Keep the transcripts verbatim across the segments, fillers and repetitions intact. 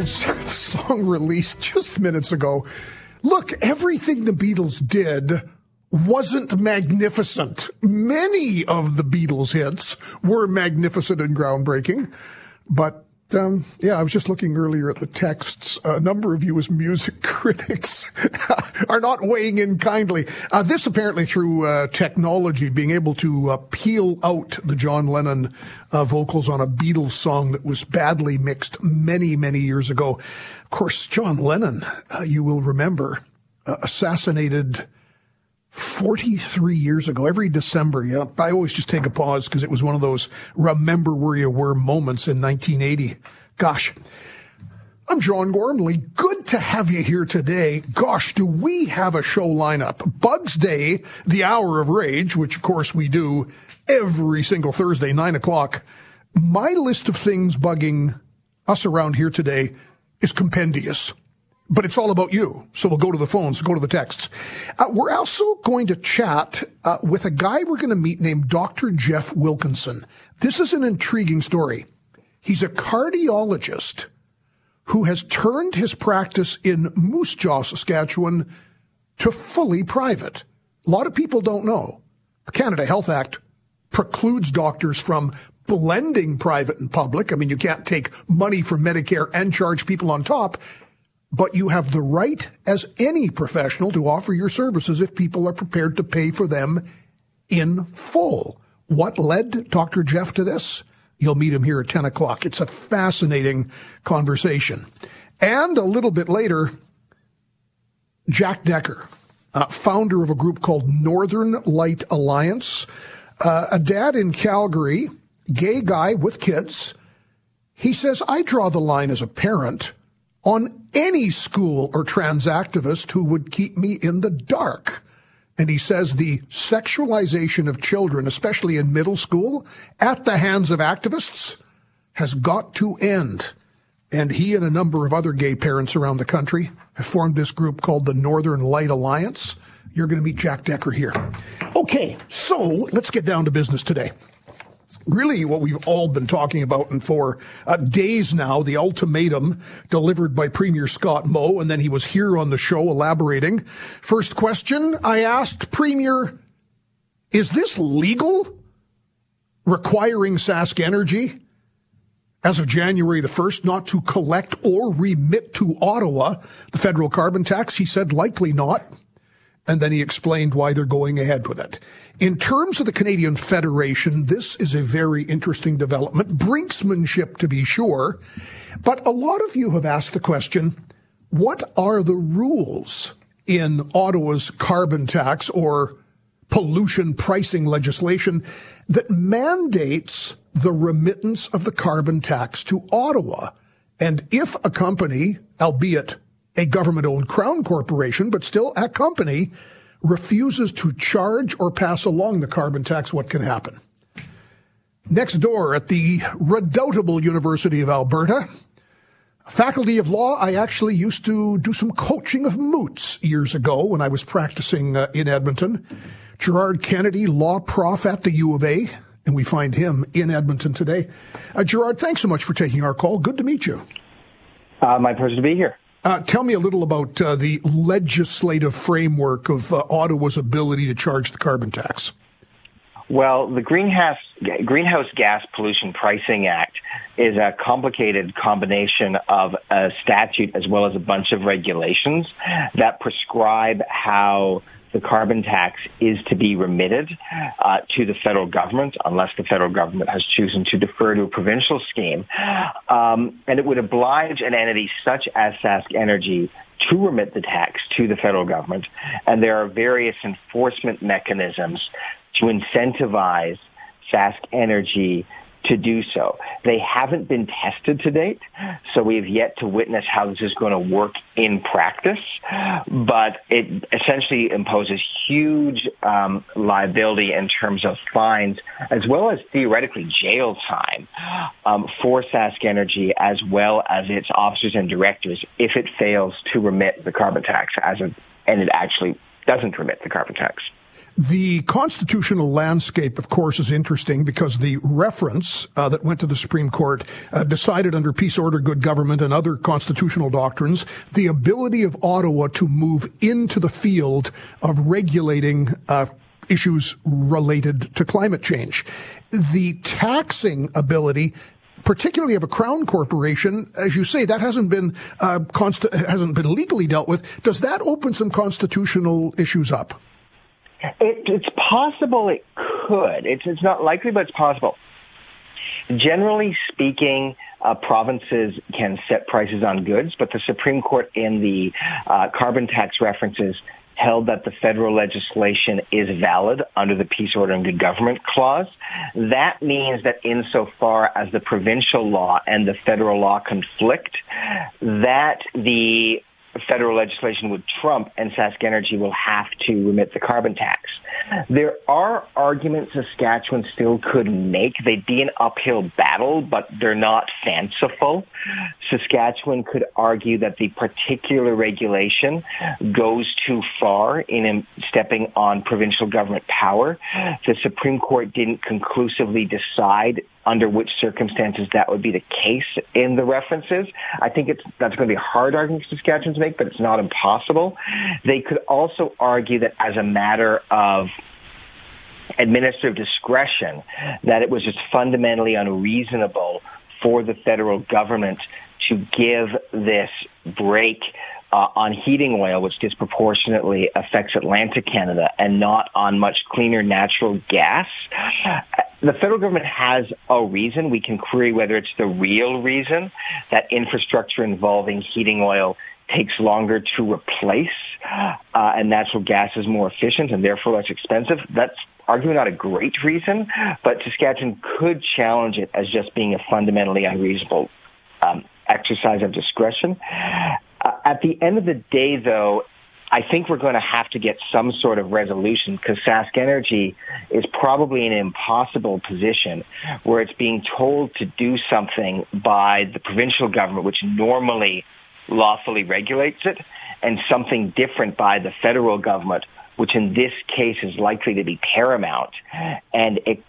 old song released just minutes ago. Look, everything the Beatles did wasn't magnificent. Many of the Beatles hits were magnificent and groundbreaking, but Um, yeah, I was just looking earlier at the texts. A number of you as music critics are not weighing in kindly. Uh, this apparently through uh, technology, being able to uh, peel out the John Lennon uh, vocals on a Beatles song that was badly mixed many, many years ago. Of course, John Lennon, uh, you will remember, uh, assassinated forty-three years ago, every December. Yeah, I always just take a pause because it was one of those remember where you were moments in nineteen eighty. Gosh, I'm John Gormley. Good to have you here today. Gosh, do we have a show lineup? Bugs Day, the Hour of Rage, which of course we do every single Thursday, nine o'clock. My list of things bugging us around here today is compendious. But it's all about you. So we'll go to the phones, go to the texts. Uh, we're also going to chat uh, with a guy we're going to meet named Doctor Jeff Wilkinson. This is an intriguing story. He's a cardiologist who has turned his practice in Moose Jaw, Saskatchewan, to fully private. A lot of people don't know. The Canada Health Act precludes doctors from blending private and public. I mean, you can't take money from Medicare and charge people on top. But you have the right as any professional to offer your services if people are prepared to pay for them in full. What led Doctor Jeff to this? You'll meet him here at ten o'clock. It's a fascinating conversation. And a little bit later, Jack Decker, uh, founder of a group called Northern Light Alliance, uh, a dad in Calgary, gay guy with kids. He says, I draw the line as a parent on any school or trans activist who would keep me in the dark. And he says the sexualization of children, especially in middle school, at the hands of activists has got to end. And he and a number of other gay parents around the country have formed this group called the Northern Light Alliance. You're going to meet Jack Decker here. Okay, so let's get down to business today. Really what we've all been talking about and for uh, days now, the ultimatum delivered by Premier Scott Moe, and then he was here on the show elaborating. First question I asked Premier, is this legal, requiring Sask Energy as of January the first not to collect or remit to Ottawa the federal carbon tax? He said likely not, and then he explained why they're going ahead with it. In terms of the Canadian Federation, this is a very interesting development. Brinksmanship, to be sure. But a lot of you have asked the question, what are the rules in Ottawa's carbon tax or pollution pricing legislation that mandates the remittance of the carbon tax to Ottawa? And if a company, albeit a government-owned Crown corporation, but still a company, refuses to charge or pass along the carbon tax, what can happen? Next door at the redoubtable University of Alberta, faculty of law, I actually used to do some coaching of moots years ago when I was practicing uh, in Edmonton. Gerard Kennedy, law prof at the U of A, and we find him in Edmonton today. Uh, Gerard, thanks so much for taking our call. Good to meet you. Uh, my pleasure to be here. Uh, tell me a little about uh, the legislative framework of uh, Ottawa's ability to charge the carbon tax. Well, the Greenhouse, Greenhouse Gas Pollution Pricing Act is a complicated combination of a statute as well as a bunch of regulations that prescribe how the carbon tax is to be remitted uh, to the federal government, unless the federal government has chosen to defer to a provincial scheme. Um, and it would oblige an entity such as Sask Energy to remit the tax to the federal government. And there are various enforcement mechanisms to incentivize Sask Energy to do so. They haven't been tested to date, so we have yet to witness how this is going to work in practice, but it essentially imposes huge um, liability in terms of fines, as well as theoretically jail time um, for Sask Energy, as well as its officers and directors, if it fails to remit the carbon tax, as a, and it actually doesn't remit the carbon tax. The constitutional landscape, of course, is interesting because the reference uh, that went to the Supreme Court uh, decided under Peace Order, Good Government, and other constitutional doctrines the ability of Ottawa to move into the field of regulating uh, issues related to climate change. The taxing ability, particularly of a Crown corporation, as you say, that hasn't been uh, const- hasn't been legally dealt with. Does that open some constitutional issues up? It, it's possible it could. It's, it's not likely, but it's possible. Generally speaking, uh, provinces can set prices on goods, but the Supreme Court in the uh, carbon tax references held that the federal legislation is valid under the Peace Order and Good Government clause. That means that insofar as the provincial law and the federal law conflict, that the federal legislation would trump and Sask Energy will have to remit the carbon tax. There are arguments Saskatchewan still could make. They'd be an uphill battle, but they're not fanciful. Saskatchewan could argue that the particular regulation goes too far in stepping on provincial government power. The Supreme Court didn't conclusively decide under which circumstances that would be the case in the references. I think it's, that's going to be a hard argument for Saskatchewan to make, but it's not impossible. They could also argue that as a matter of administrative discretion, that it was just fundamentally unreasonable for the federal government to give this break Uh, on heating oil, which disproportionately affects Atlantic Canada, and not on much cleaner natural gas. The federal government has a reason. We can query whether it's the real reason that infrastructure involving heating oil takes longer to replace, uh, and natural gas is more efficient and therefore less expensive. That's arguably not a great reason, but Saskatchewan could challenge it as just being a fundamentally unreasonable um, exercise of discretion. Uh, at the end of the day, though, I think we're going to have to get some sort of resolution because Sask Energy is probably in an impossible position where it's being told to do something by the provincial government, which normally lawfully regulates it, and something different by the federal government, which in this case is likely to be paramount. And it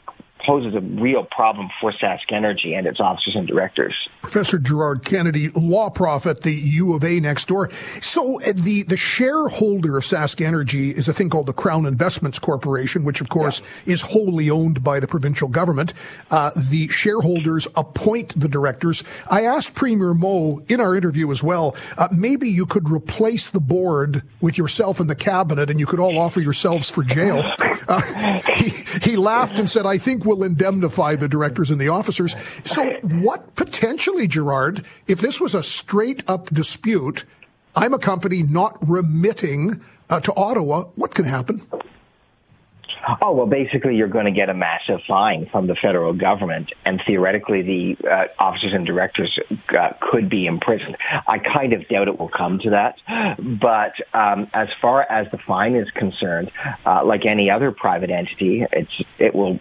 poses a real problem for Sask Energy and its officers and directors. Professor Gerard Kennedy, law prof at the U of A next door. So the, the shareholder of Sask Energy is a thing called the Crown Investments Corporation, which, of course, yeah. is wholly owned by the provincial government. Uh, the shareholders appoint the directors. I asked Premier Moe in our interview as well, uh, maybe you could replace the board with yourself and the cabinet and you could all offer yourselves for jail. Uh, he, he laughed and said, I think will indemnify the directors and the officers. So what potentially, Gerard, if this was a straight-up dispute, I'm a company not remitting uh, to Ottawa, what can happen? Oh, well, basically, you're going to get a massive fine from the federal government, and theoretically, the uh, officers and directors uh, could be imprisoned. I kind of doubt it will come to that, but um, as far as the fine is concerned, uh, like any other private entity, it's it will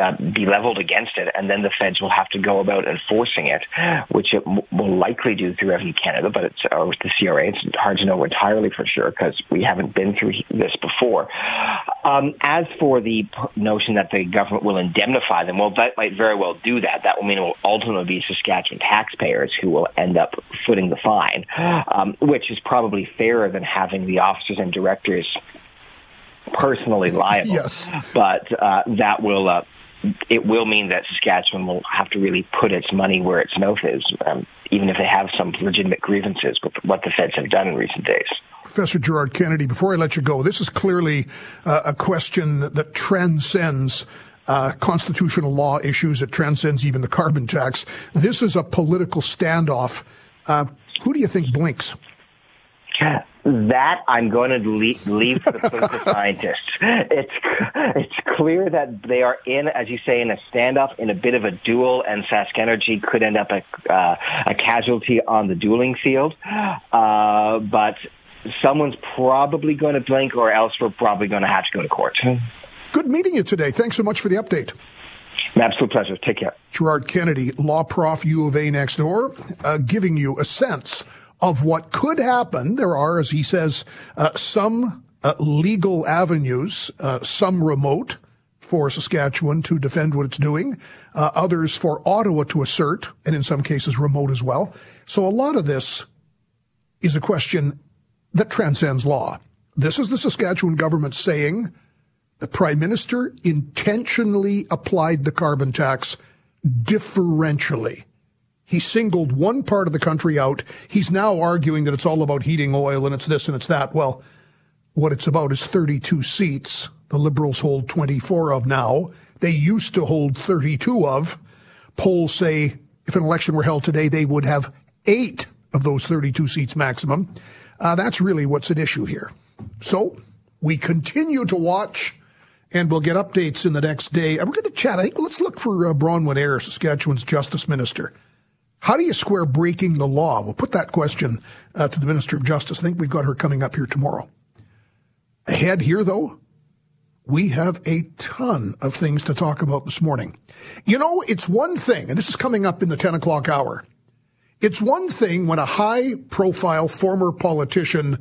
uh, be leveled against it, and then the feds will have to go about enforcing it, which it m- will likely do through Revenue Canada, but it's uh, with the C R A. It's hard to know entirely for sure because we haven't been through this before. Um, as for the notion that the government will indemnify them, well, that might very well do that. That will mean it will ultimately be Saskatchewan taxpayers who will end up footing the fine, um, which is probably fairer than having the officers and directors personally liable. Yes. But uh, that will uh, it will mean that Saskatchewan will have to really put its money where its mouth is, um, even if they have some legitimate grievances with what the feds have done in recent days. Professor Gerard Kennedy, before I let you go, this is clearly uh, a question that transcends uh, constitutional law issues. It transcends even the carbon tax. This is a political standoff. Uh, who do you think blinks? That I'm going to leave, leave to the political scientists. It's it's clear that they are in, as you say, in a standoff, in a bit of a duel, and Sask Energy could end up a, uh, a casualty on the dueling field. Uh, but someone's probably going to blink, or else we're probably going to have to go to court. Good meeting you today. Thanks so much for the update. An absolute pleasure. Take care. Gerard Kennedy, law prof, U of A next door, uh, giving you a sense of what could happen. There are, as he says, uh, some uh, legal avenues, uh, some remote for Saskatchewan to defend what it's doing, uh, others for Ottawa to assert, and in some cases remote as well. So a lot of this is a question that transcends law. This is the Saskatchewan government saying the Prime Minister intentionally applied the carbon tax differentially. He singled one part of the country out. He's now arguing that it's all about heating oil and it's this and it's that. Well, what it's about is thirty-two seats. The Liberals hold twenty-four of now. They used to hold thirty-two of. Polls say if an election were held today, they would have eight of those thirty-two seats maximum. Uh, that's really what's at issue here. So we continue to watch, and we'll get updates in the next day. And we're going to chat. I think let's look for uh, Bronwyn Eyre, Saskatchewan's Justice Minister. How do you square breaking the law? We'll put that question uh, to the Minister of Justice. I think we've got her coming up here tomorrow. Ahead here, though, we have a ton of things to talk about this morning. You know, it's one thing, and this is coming up in the ten o'clock hour, it's one thing when a high-profile former politician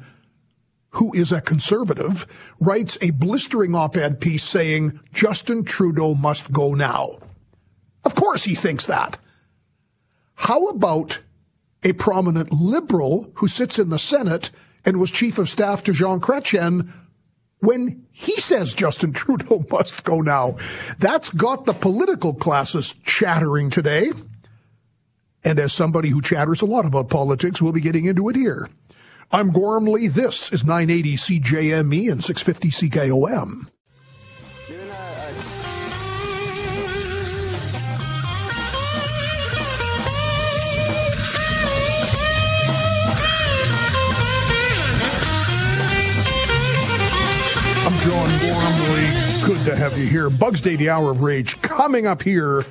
who is a conservative writes a blistering op-ed piece saying, Justin Trudeau must go now. Of course he thinks that. How about a prominent Liberal who sits in the Senate and was chief of staff to Jean Chrétien when he says Justin Trudeau must go now? That's got the political classes chattering today. And as somebody who chatters a lot about politics, we'll be getting into it here. I'm Gormley. This is nine eighty C J M E and six fifty C K O M. John Gormley, good to have you here. Bugs Day, the Hour of Rage, coming up here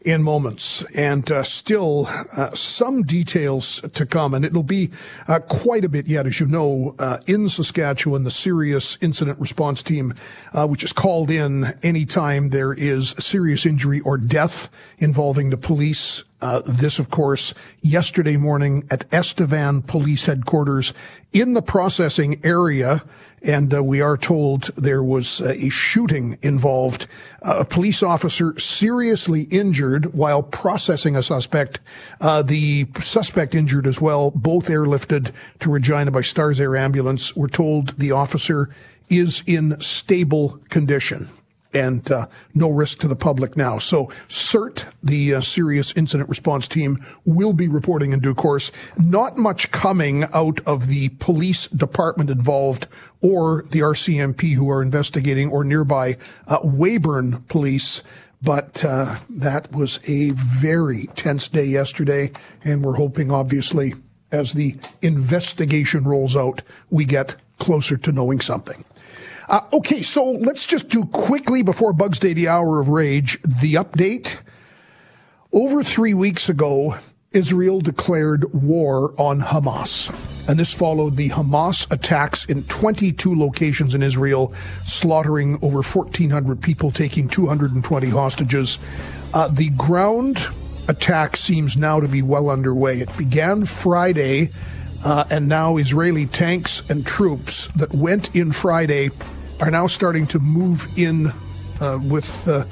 in moments. And uh, still uh, some details to come. And it'll be uh, quite a bit yet, as you know, uh, in Saskatchewan, the Serious Incident Response Team, uh, which is called in any time there is serious injury or death involving the police. Uh, this, of course, yesterday morning at Estevan Police Headquarters in the processing area. And uh, we are told there was uh, a shooting involved, uh, a police officer seriously injured while processing a suspect. Uh, the suspect injured as well, both airlifted to Regina by Stars Air Ambulance. We're told the officer is in stable condition. And uh, no risk to the public now. So CERT, the uh, Serious Incident Response Team, will be reporting in due course. Not much coming out of the police department involved or the R C M P who are investigating or nearby uh, Weyburn Police. But uh, that was a very tense day yesterday. And we're hoping, obviously, as the investigation rolls out, we get closer to knowing something. Uh, okay, so let's just do quickly before Bugs Day, the Hour of Rage, the update. Over three weeks ago, Israel declared war on Hamas. And this followed the Hamas attacks in twenty-two locations in Israel, slaughtering over fourteen hundred people, taking two hundred twenty hostages. Uh, the ground attack seems now to be well underway. It began Friday, uh, and now Israeli tanks and troops that went in Friday are now starting to move in uh, with uh,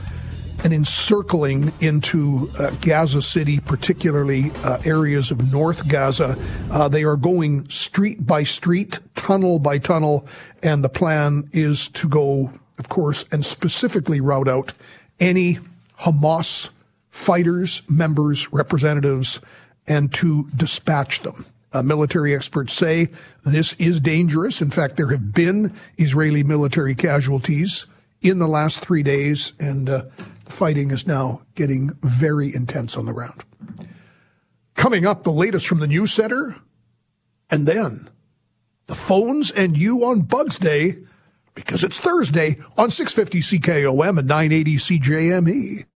an encircling into uh, Gaza City, particularly uh, areas of North Gaza. Uh, they are going street by street, tunnel by tunnel, and the plan is to go, of course, and specifically rout out any Hamas fighters, members, representatives, and to dispatch them. Uh, military experts say this is dangerous. In fact, there have been Israeli military casualties in the last three days, and uh, the fighting is now getting very intense on the ground. Coming up, the latest from the News Center, and then the phones and you on Bugs Day, because it's Thursday on six fifty C K O M and nine eighty C J M E.